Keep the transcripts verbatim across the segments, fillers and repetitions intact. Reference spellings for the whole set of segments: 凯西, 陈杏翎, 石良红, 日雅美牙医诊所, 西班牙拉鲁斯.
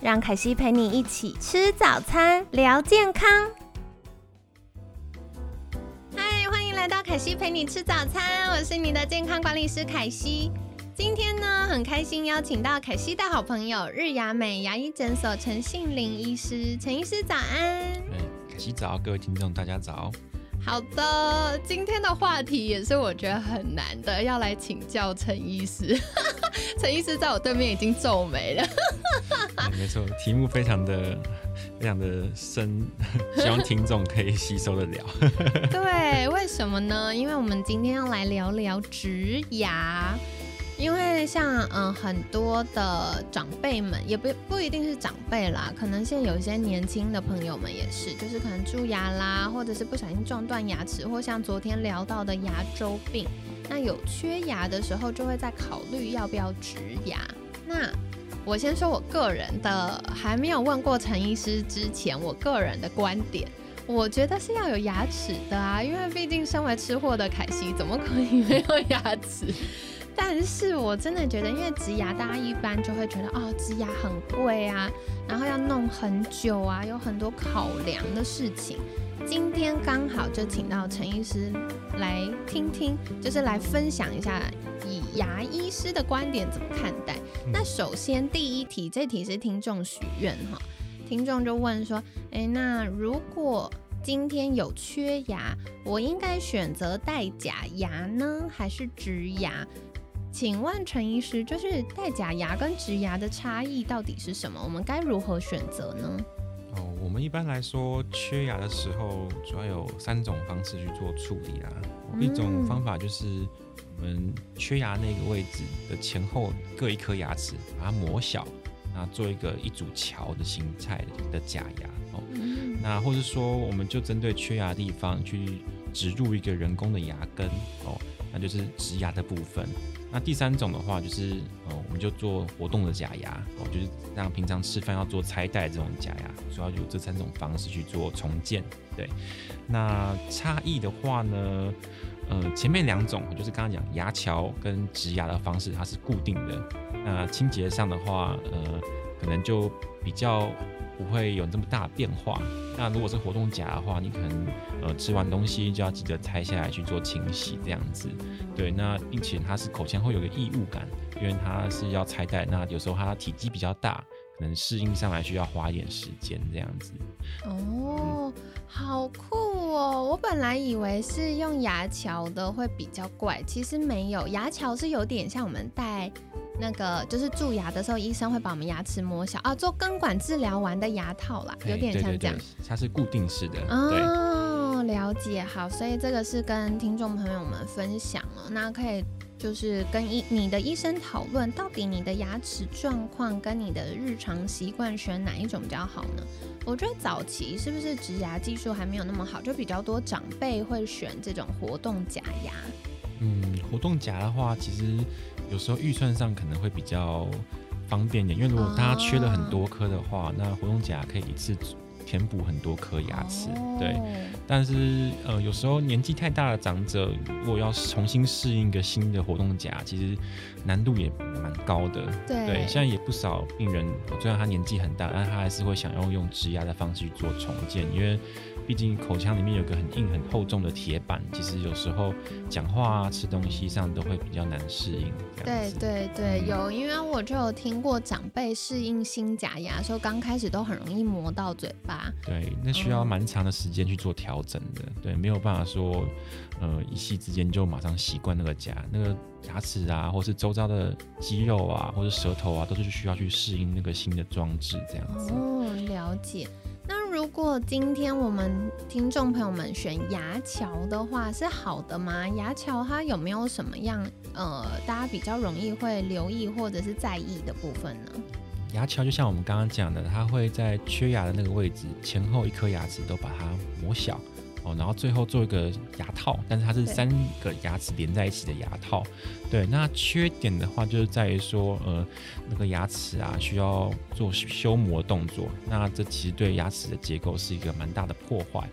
让凯西陪你一起吃早餐，聊健康。嗨，欢迎来到凯西陪你吃早餐，我是你的健康管理师凯西。今天呢，很开心邀请到凯西的好朋友日雅美牙医诊所陈杏翎医师。陈医师早安。凯西早，各位听众大家早。好的，今天的话题也是我觉得很难的，要来请教陈医师。陈医师在我对面已经皱眉了。没错，题目非常的非常的深，希望听众可以吸收得了。对，为什么呢？因为我们今天要来聊聊植牙。因为像、嗯、很多的长辈们，也 不, 不一定是长辈啦，可能现在有一些年轻的朋友们也是，就是可能蛀牙啦，或者是不小心撞断牙齿，或像昨天聊到的牙周病，那有缺牙的时候就会在考虑要不要植牙。那我先说我个人的，还没有问过陈医师之前，我个人的观点，我觉得是要有牙齿的啊，因为毕竟身为吃货的凯西怎么可以没有牙齿。但是我真的觉得，因为植牙大家一般就会觉得哦，植牙很贵啊，然后要弄很久啊，有很多考量的事情。今天刚好就请到陈医师来听听，就是来分享一下以牙医师的观点怎么看待。那首先第一题，这题是听众许愿哈。听众就问说，哎，那如果今天有缺牙，我应该选择戴假牙呢，还是植牙？请问陈医师，就是戴假牙跟植牙的差异到底是什么？我们该如何选择呢？哦，我们一般来说，缺牙的时候主要有三种方式去做处理啦。嗯、一种方法就是我们缺牙那个位置的前后各一颗牙齿，把它磨小。那做一个一组桥的形态的假牙、哦嗯、那或是说我们就针对缺牙的地方去植入一个人工的牙根、哦、那就是植牙的部分。那第三种的话就是、哦、我们就做活动的假牙、哦、就是像平常吃饭要做拆带这种假牙，主要有这三种方式去做重建。对，那差异的话呢，呃，前面两种就是刚刚讲牙桥跟植牙的方式，它是固定的。那清洁上的话，呃，可能就比较不会有这么大的变化。那如果是活动假的话，你可能呃吃完东西就要记得拆下来去做清洗这样子。对，那并且它是口腔会有个异物感，因为它是要拆带，那有时候它体积比较大。可能适应上来需要花一点时间这样子。哦、嗯、好酷哦，我本来以为是用牙桥的会比较怪，其实没有，牙桥是有点像我们戴那个就是蛀牙的时候医生会把我们牙齿磨小啊，做根管治疗完的牙套啦，有点像这样、欸、对对对，它是固定式的、哦、对，了解。好，所以这个是跟听众朋友们分享哦，那可以就是跟你的医生讨论，到底你的牙齿状况跟你的日常习惯选哪一种比较好呢？我觉得早期是不是植牙技术还没有那么好，就比较多长辈会选这种活动假牙。嗯，活动假的话，其实有时候预算上可能会比较方便一点，因为如果大家缺了很多颗的话、哦，那活动假可以一次填补很多颗牙齿、哦，对。但是呃，有时候年纪太大的长者，如果要重新适应一个新的活动假，其实难度也蛮高的。对。对，现在也不少病人，虽然他年纪很大，但他还是会想要用植牙的方式去做重建，因为毕竟口腔里面有个很硬、很厚重的铁板，其实有时候讲话啊、吃东西上都会比较难适应。对对对，有，因为我就有听过长辈适应新假牙，说刚开始都很容易磨到嘴巴。对，那需要蛮长的时间去做调整的、嗯，对，没有办法说，呃，一夕之间就马上习惯那个假，那个牙齿啊，或是周遭的肌肉啊，或是舌头啊，都是需要去适应那个新的装置这样子。哦，了解。那如果今天我们听众朋友们选牙桥的话，是好的吗？牙桥它有没有什么样，呃，大家比较容易会留意或者是在意的部分呢？牙桥就像我们刚刚讲的，它会在缺牙的那个位置前后一颗牙齿都把它磨小、哦、然后最后做一个牙套，但是它是三个牙齿连在一起的牙套。对，那缺点的话就是在于说呃，那个牙齿啊需要做修磨动作，那这其实对牙齿的结构是一个蛮大的破坏。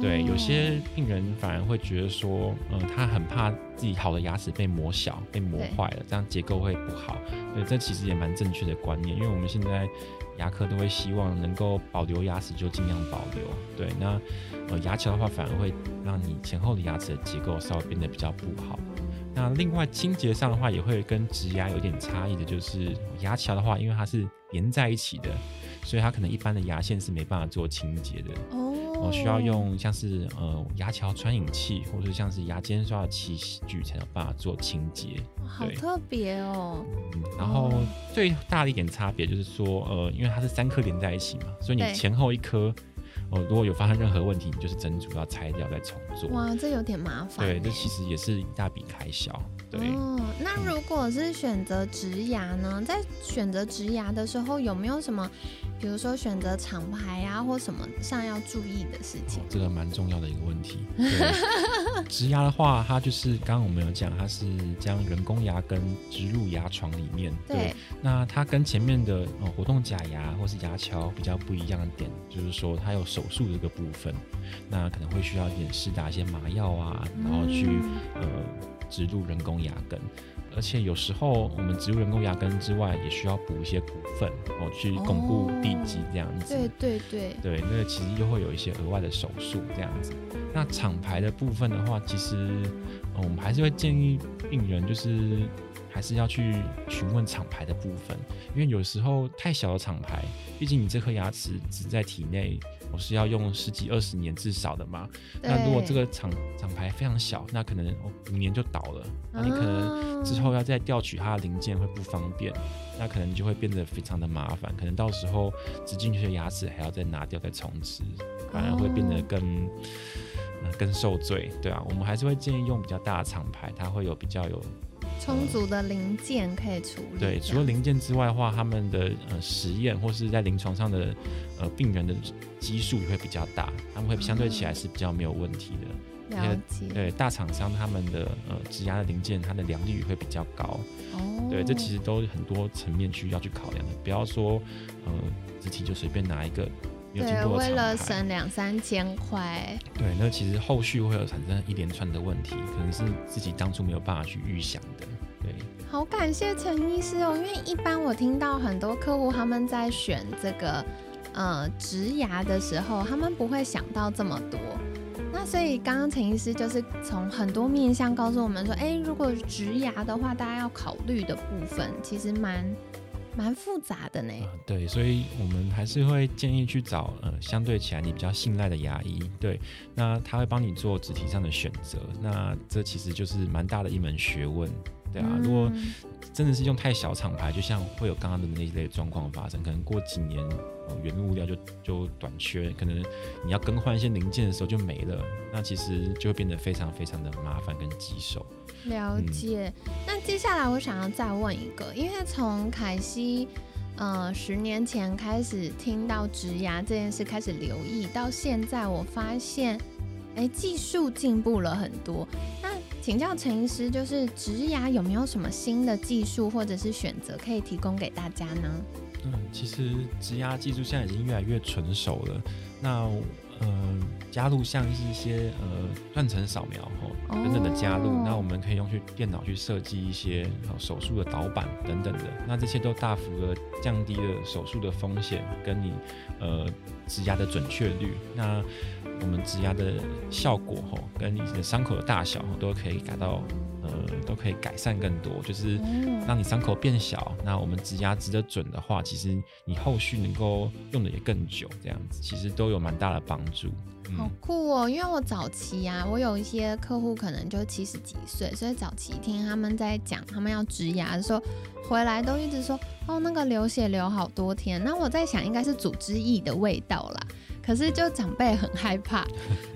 对，有些病人反而会觉得说，嗯、呃，他很怕自己好的牙齿被磨小、被磨坏了，这样结构会不好。对，这其实也蛮正确的观念，因为我们现在牙科都会希望能够保留牙齿就尽量保留。对，那呃牙桥的话，反而会让你前后的牙齿的结构稍微变得比较不好。那另外清洁上的话，也会跟植牙有点差异的，就是牙桥的话，因为它是连在一起的，所以它可能一般的牙线是没办法做清洁的。哦哦、需要用像是、呃、牙桥穿引器或者像是牙尖刷的器具才有办法做清洁。好特别哦、嗯、然后最大的一点差别就是说、呃、因为它是三颗连在一起嘛，所以你前后一颗、呃、如果有发生任何问题，你就是整组要拆掉再重做。哇，这有点麻烦。对，这其实也是一大笔开销。对、哦、那如果是选择植牙呢，在选择植牙的时候有没有什么比如说选择厂牌啊或什么上要注意的事情、哦、这个蛮重要的一个问题。对，植牙的话它就是刚刚我们有讲，它是将人工牙根植入牙床里面。 对, 对那它跟前面的、哦、活动假牙或是牙桥比较不一样的点就是说它有手术这个部分，那可能会需要一点施打一些麻药啊，然后去、嗯、呃植入人工牙根，而且有时候我们植入人工牙根之外，也需要补一些骨粉、哦、去巩固地基这样子。哦、对对对对，那其实又会有一些额外的手术这样子。那厂牌的部分的话，其实、呃、我们还是会建议病人就是还是要去询问厂牌的部分，因为有时候太小的厂牌，毕竟你这颗牙齿只在体内。我是要用十几二十年至少的嘛，那如果这个厂牌非常小，那可能五年就倒了，那你可能之后要再调取它的零件会不方便，那可能就会变得非常的麻烦，可能到时候植进去的牙齿还要再拿掉再重植，反而会变得更、哦呃、更受罪。对啊，我们还是会建议用比较大的厂牌，它会有比较有充足的零件可以处理。对，除了零件之外的话，他们的、呃、实验或是在临床上的、呃、病人的基数也会比较大，他们会相对起来是比较没有问题的。了解。对，大厂商他们的呃植牙的零件，它的良率会比较高。哦。对，这其实都很多层面需要去考量的，不要说呃自己就随便拿一个。对，为了省两三千块，对，那其实后续会有产生一连串的问题，可能是自己当初没有办法去预想的。对，好感谢陈医师哦，因为一般我听到很多客户他们在选这个呃植牙的时候，他们不会想到这么多。那所以刚刚陈医师就是从很多面向告诉我们说，哎，如果植牙的话，大家要考虑的部分其实蛮。蛮复杂的呢、嗯、对，所以我们还是会建议去找、呃、相对起来你比较信赖的牙医。对，那他会帮你做植体上的选择，那这其实就是蛮大的一门学问。对啊、嗯、如果真的是用太小厂牌，就像会有刚刚的那一类状况发生，可能过几年、呃、原物料就就短缺，可能你要更换一些零件的时候就没了，那其实就会变得非常非常的麻烦跟棘手。了解、嗯、那接下来我想要再问一个，因为从凯西呃十年前开始听到植牙这件事开始留意，到现在我发现哎，技术进步了很多。那请教陈医师，就是植牙有没有什么新的技术或者是选择可以提供给大家呢？嗯，其实植牙技术现在已经越来越成熟了。那呃，加入像是一些呃断层扫描、哦哦、等等的加入，那我们可以用去电脑去设计一些、哦、手术的导板等等的，那这些都大幅的降低了手术的风险跟你呃植牙的准确率，那我们植牙的效果、哦、跟你的伤口的大小、哦、都可以改到呃都可以改善更多，就是让你伤口变小，那我们植牙植得准的话，其实你后续能够用的也更久，这样子其实都有蛮大的帮助、嗯、好酷哦。因为我早期啊，我有一些客户可能就七十几岁，所以早期听他们在讲他们要植牙的时候，回来都一直说哦那个流血流好多天，那我在想应该是组织液的味道啦，可是就长辈很害怕。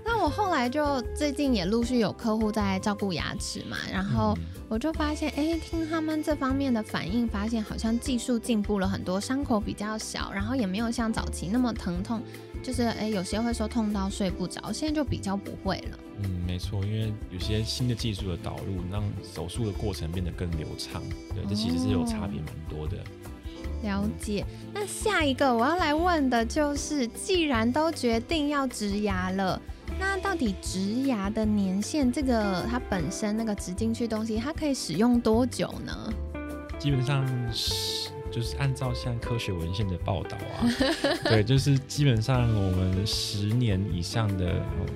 那我后来就最近也陆续有客户在照顾牙齿嘛，然后我就发现哎、欸，听他们这方面的反应，发现好像技术进步了很多，伤口比较小，然后也没有像早期那么疼痛，就是哎、欸，有些会说痛到睡不着，现在就比较不会了。嗯，没错，因为有些新的技术的导入，让手术的过程变得更流畅，对，这其实是有差别蛮多的。哦，了解。那下一个我要来问的就是，既然都决定要植牙了，那到底植牙的年限，这个它本身那个植进去东西，它可以使用多久呢？基本上就是按照像科学文献的报道啊，对，就是基本上我们十年以上的，嗯，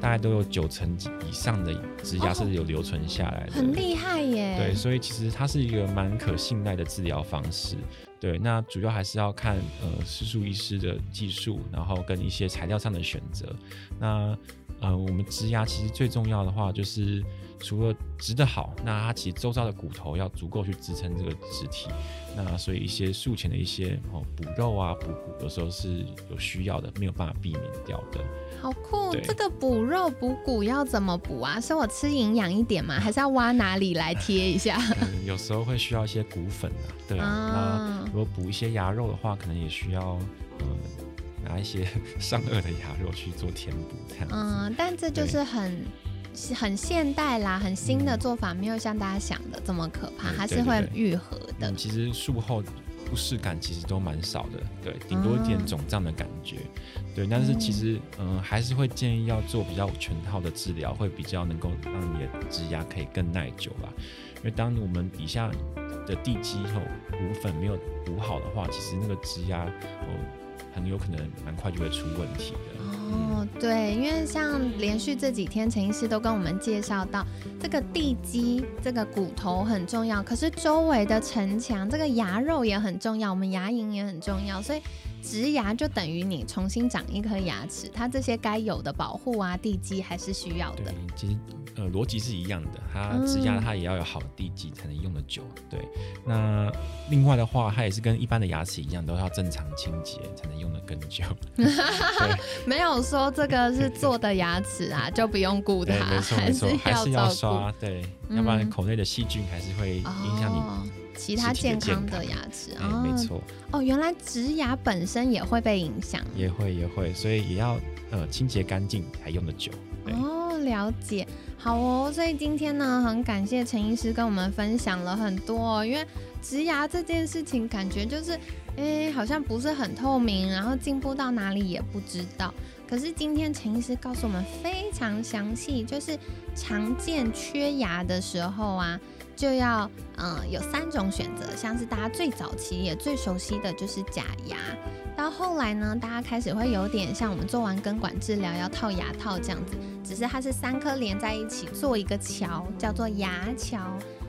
大概都有九成以上的植牙是有留存下来的，哦，很厉害耶。对，所以其实它是一个蛮可信赖的治疗方式。对，那主要还是要看呃施术医师的技术，然后跟一些材料上的选择。那呃我们植牙其实最重要的话就是，除了植得好，那它其实周遭的骨头要足够去支撑这个植体。那所以一些术前的一些哦补肉啊补骨，有时候是有需要的，没有办法避免掉的。好酷！这个补肉补骨要怎么补啊？是我吃营养一点吗？还是要挖哪里来贴一下？嗯，有时候会需要一些骨粉啊，对啊。啊，那如果补一些牙肉的话，可能也需要嗯。拿一些上颚的牙肉去做填补，这样子。嗯，但这就是很很现代啦，很新的做法，嗯，没有像大家想的这么可怕，它是会愈合的。嗯，其实术后不适感其实都蛮少的，对，顶多一点肿胀的感觉，嗯，对。但是其实嗯、呃，还是会建议要做比较全套的治疗，会比较能够让你的植牙可以更耐久啦。因为当我们底下的地基后骨粉没有补好的话，其实那个植牙哦。很有可能蛮快就会出问题的。哦，对，因为像连续这几天陈医师都跟我们介绍到，这个地基、这个骨头很重要，可是周围的城墙、这个牙肉也很重要，我们牙龈也很重要，所以植牙就等于你重新长一颗牙齿，它这些该有的保护啊、地基还是需要的。对，其实呃逻辑是一样的，它植牙它也要有好的地基才能用得久。嗯，对，那另外的话，它也是跟一般的牙齿一样，都要正常清洁才能用得更久。没有说这个是做的牙齿啊，就不用顾它，还是要刷，对，嗯，要不然口内的细菌还是会影响你。哦，其他健康的牙齿啊，没错。哦，原来植牙本身也会被影响，也会也会，所以也要呃清洁干净才用得久。哦，了解。好哦，所以今天呢，很感谢陈医师跟我们分享了很多，哦，因为植牙这件事情感觉就是，哎，好像不是很透明，然后进步到哪里也不知道。可是今天陈医师告诉我们非常详细，就是常见缺牙的时候啊。就要、呃、有三种选择，像是大家最早期也最熟悉的就是假牙，到后来呢，大家开始会有点像我们做完根管治疗要套牙套这样子，只是它是三颗连在一起做一个桥，叫做牙桥。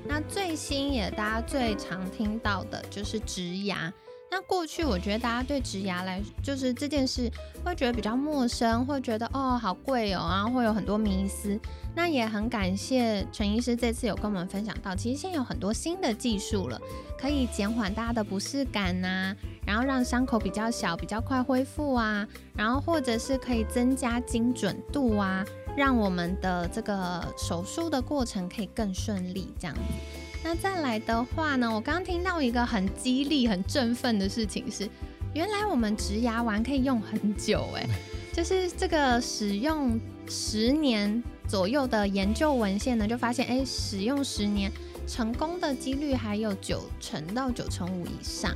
那最新也大家最常听到的就是植牙。那过去我觉得大家对植牙来就是这件事会觉得比较陌生，会觉得哦好贵哦，然后会有很多迷思。那也很感谢陈医师这次有跟我们分享到，其实现在有很多新的技术了，可以减缓大家的不适感啊，然后让伤口比较小比较快恢复啊，然后或者是可以增加精准度啊，让我们的这个手术的过程可以更顺利这样子。那再来的话呢，我刚刚听到一个很激励很振奋的事情是，原来我们植牙丸可以用很久耶，就是这个使用十年左右的研究文献呢，就发现哎，使用十年成功的几率还有九成到九成五以上。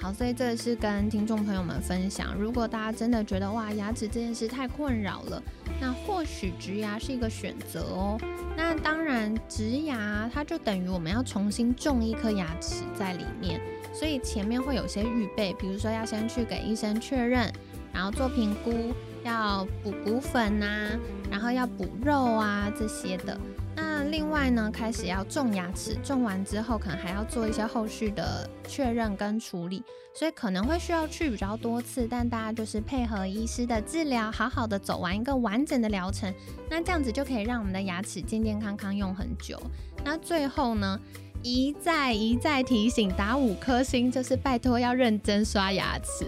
好，所以这是跟听众朋友们分享，如果大家真的觉得哇牙齿这件事太困扰了，那或许植牙是一个选择哦。那当然植牙它就等于我们要重新种一颗牙齿在里面，所以前面会有些预备，比如说要先去给医生确认，然后做评估，要补骨粉啊，然后要补肉啊这些的。那另外呢，开始要种牙齿，种完之后可能还要做一些后续的确认跟处理，所以可能会需要去比较多次，但大家就是配合医师的治疗，好好的走完一个完整的疗程，那这样子就可以让我们的牙齿健健康康用很久。那最后呢，一再一再提醒打五颗星，就是拜托要认真刷牙齿，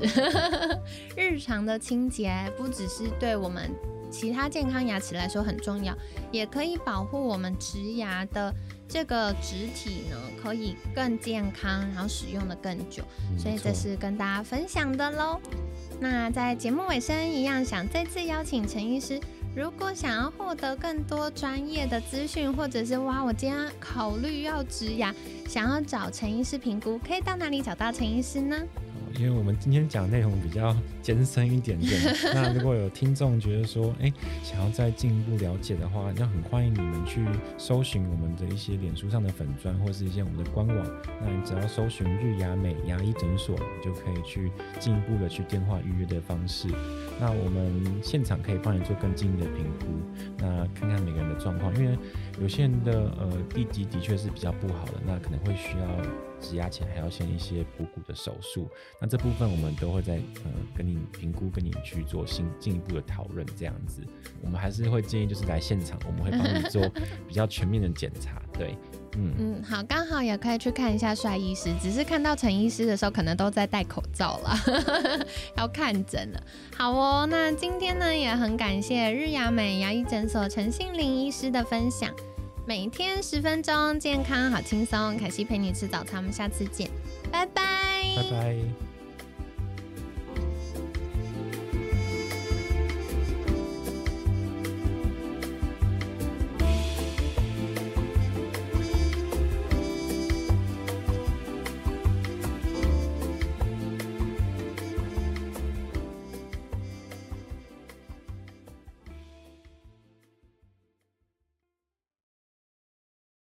日常的清洁不只是对我们其他健康牙齿来说很重要，也可以保护我们植牙的这个植体呢，可以更健康，然后使用的更久。所以这是跟大家分享的咯。那在节目尾声一样，想再次邀请陈医师，如果想要获得更多专业的资讯，或者是哇，我今天考虑要植牙，想要找陈医师评估，可以到哪里找到陈医师呢？因为我们今天讲内容比较艰深一点点，那如果有听众觉得说，哎、欸，想要再进一步了解的话，那很欢迎你们去搜寻我们的一些脸书上的粉专，或是一些我们的官网。那你只要搜寻日牙美牙医诊所，你就可以去进一步的去电话预约的方式。那我们现场可以帮你做更进一步的评估，那看看每个人的状况，因为有些人的呃地基的确是比较不好的，那可能会需要。植牙前还要先一些补骨的手术，那这部分我们都会在呃跟你评估，跟你去做新进一步的讨论，这样子，我们还是会建议就是来现场，我们会帮你做比较全面的检查，对。嗯, 嗯好，刚好也可以去看一下帅医师，只是看到陈医师的时候可能都在戴口罩啦要看诊了。好哦，那今天呢也很感谢日牙美牙医诊所陈杏翎医师的分享。每天十分钟，健康好轻松。凯西陪你吃早餐，我们下次见，拜拜，拜拜。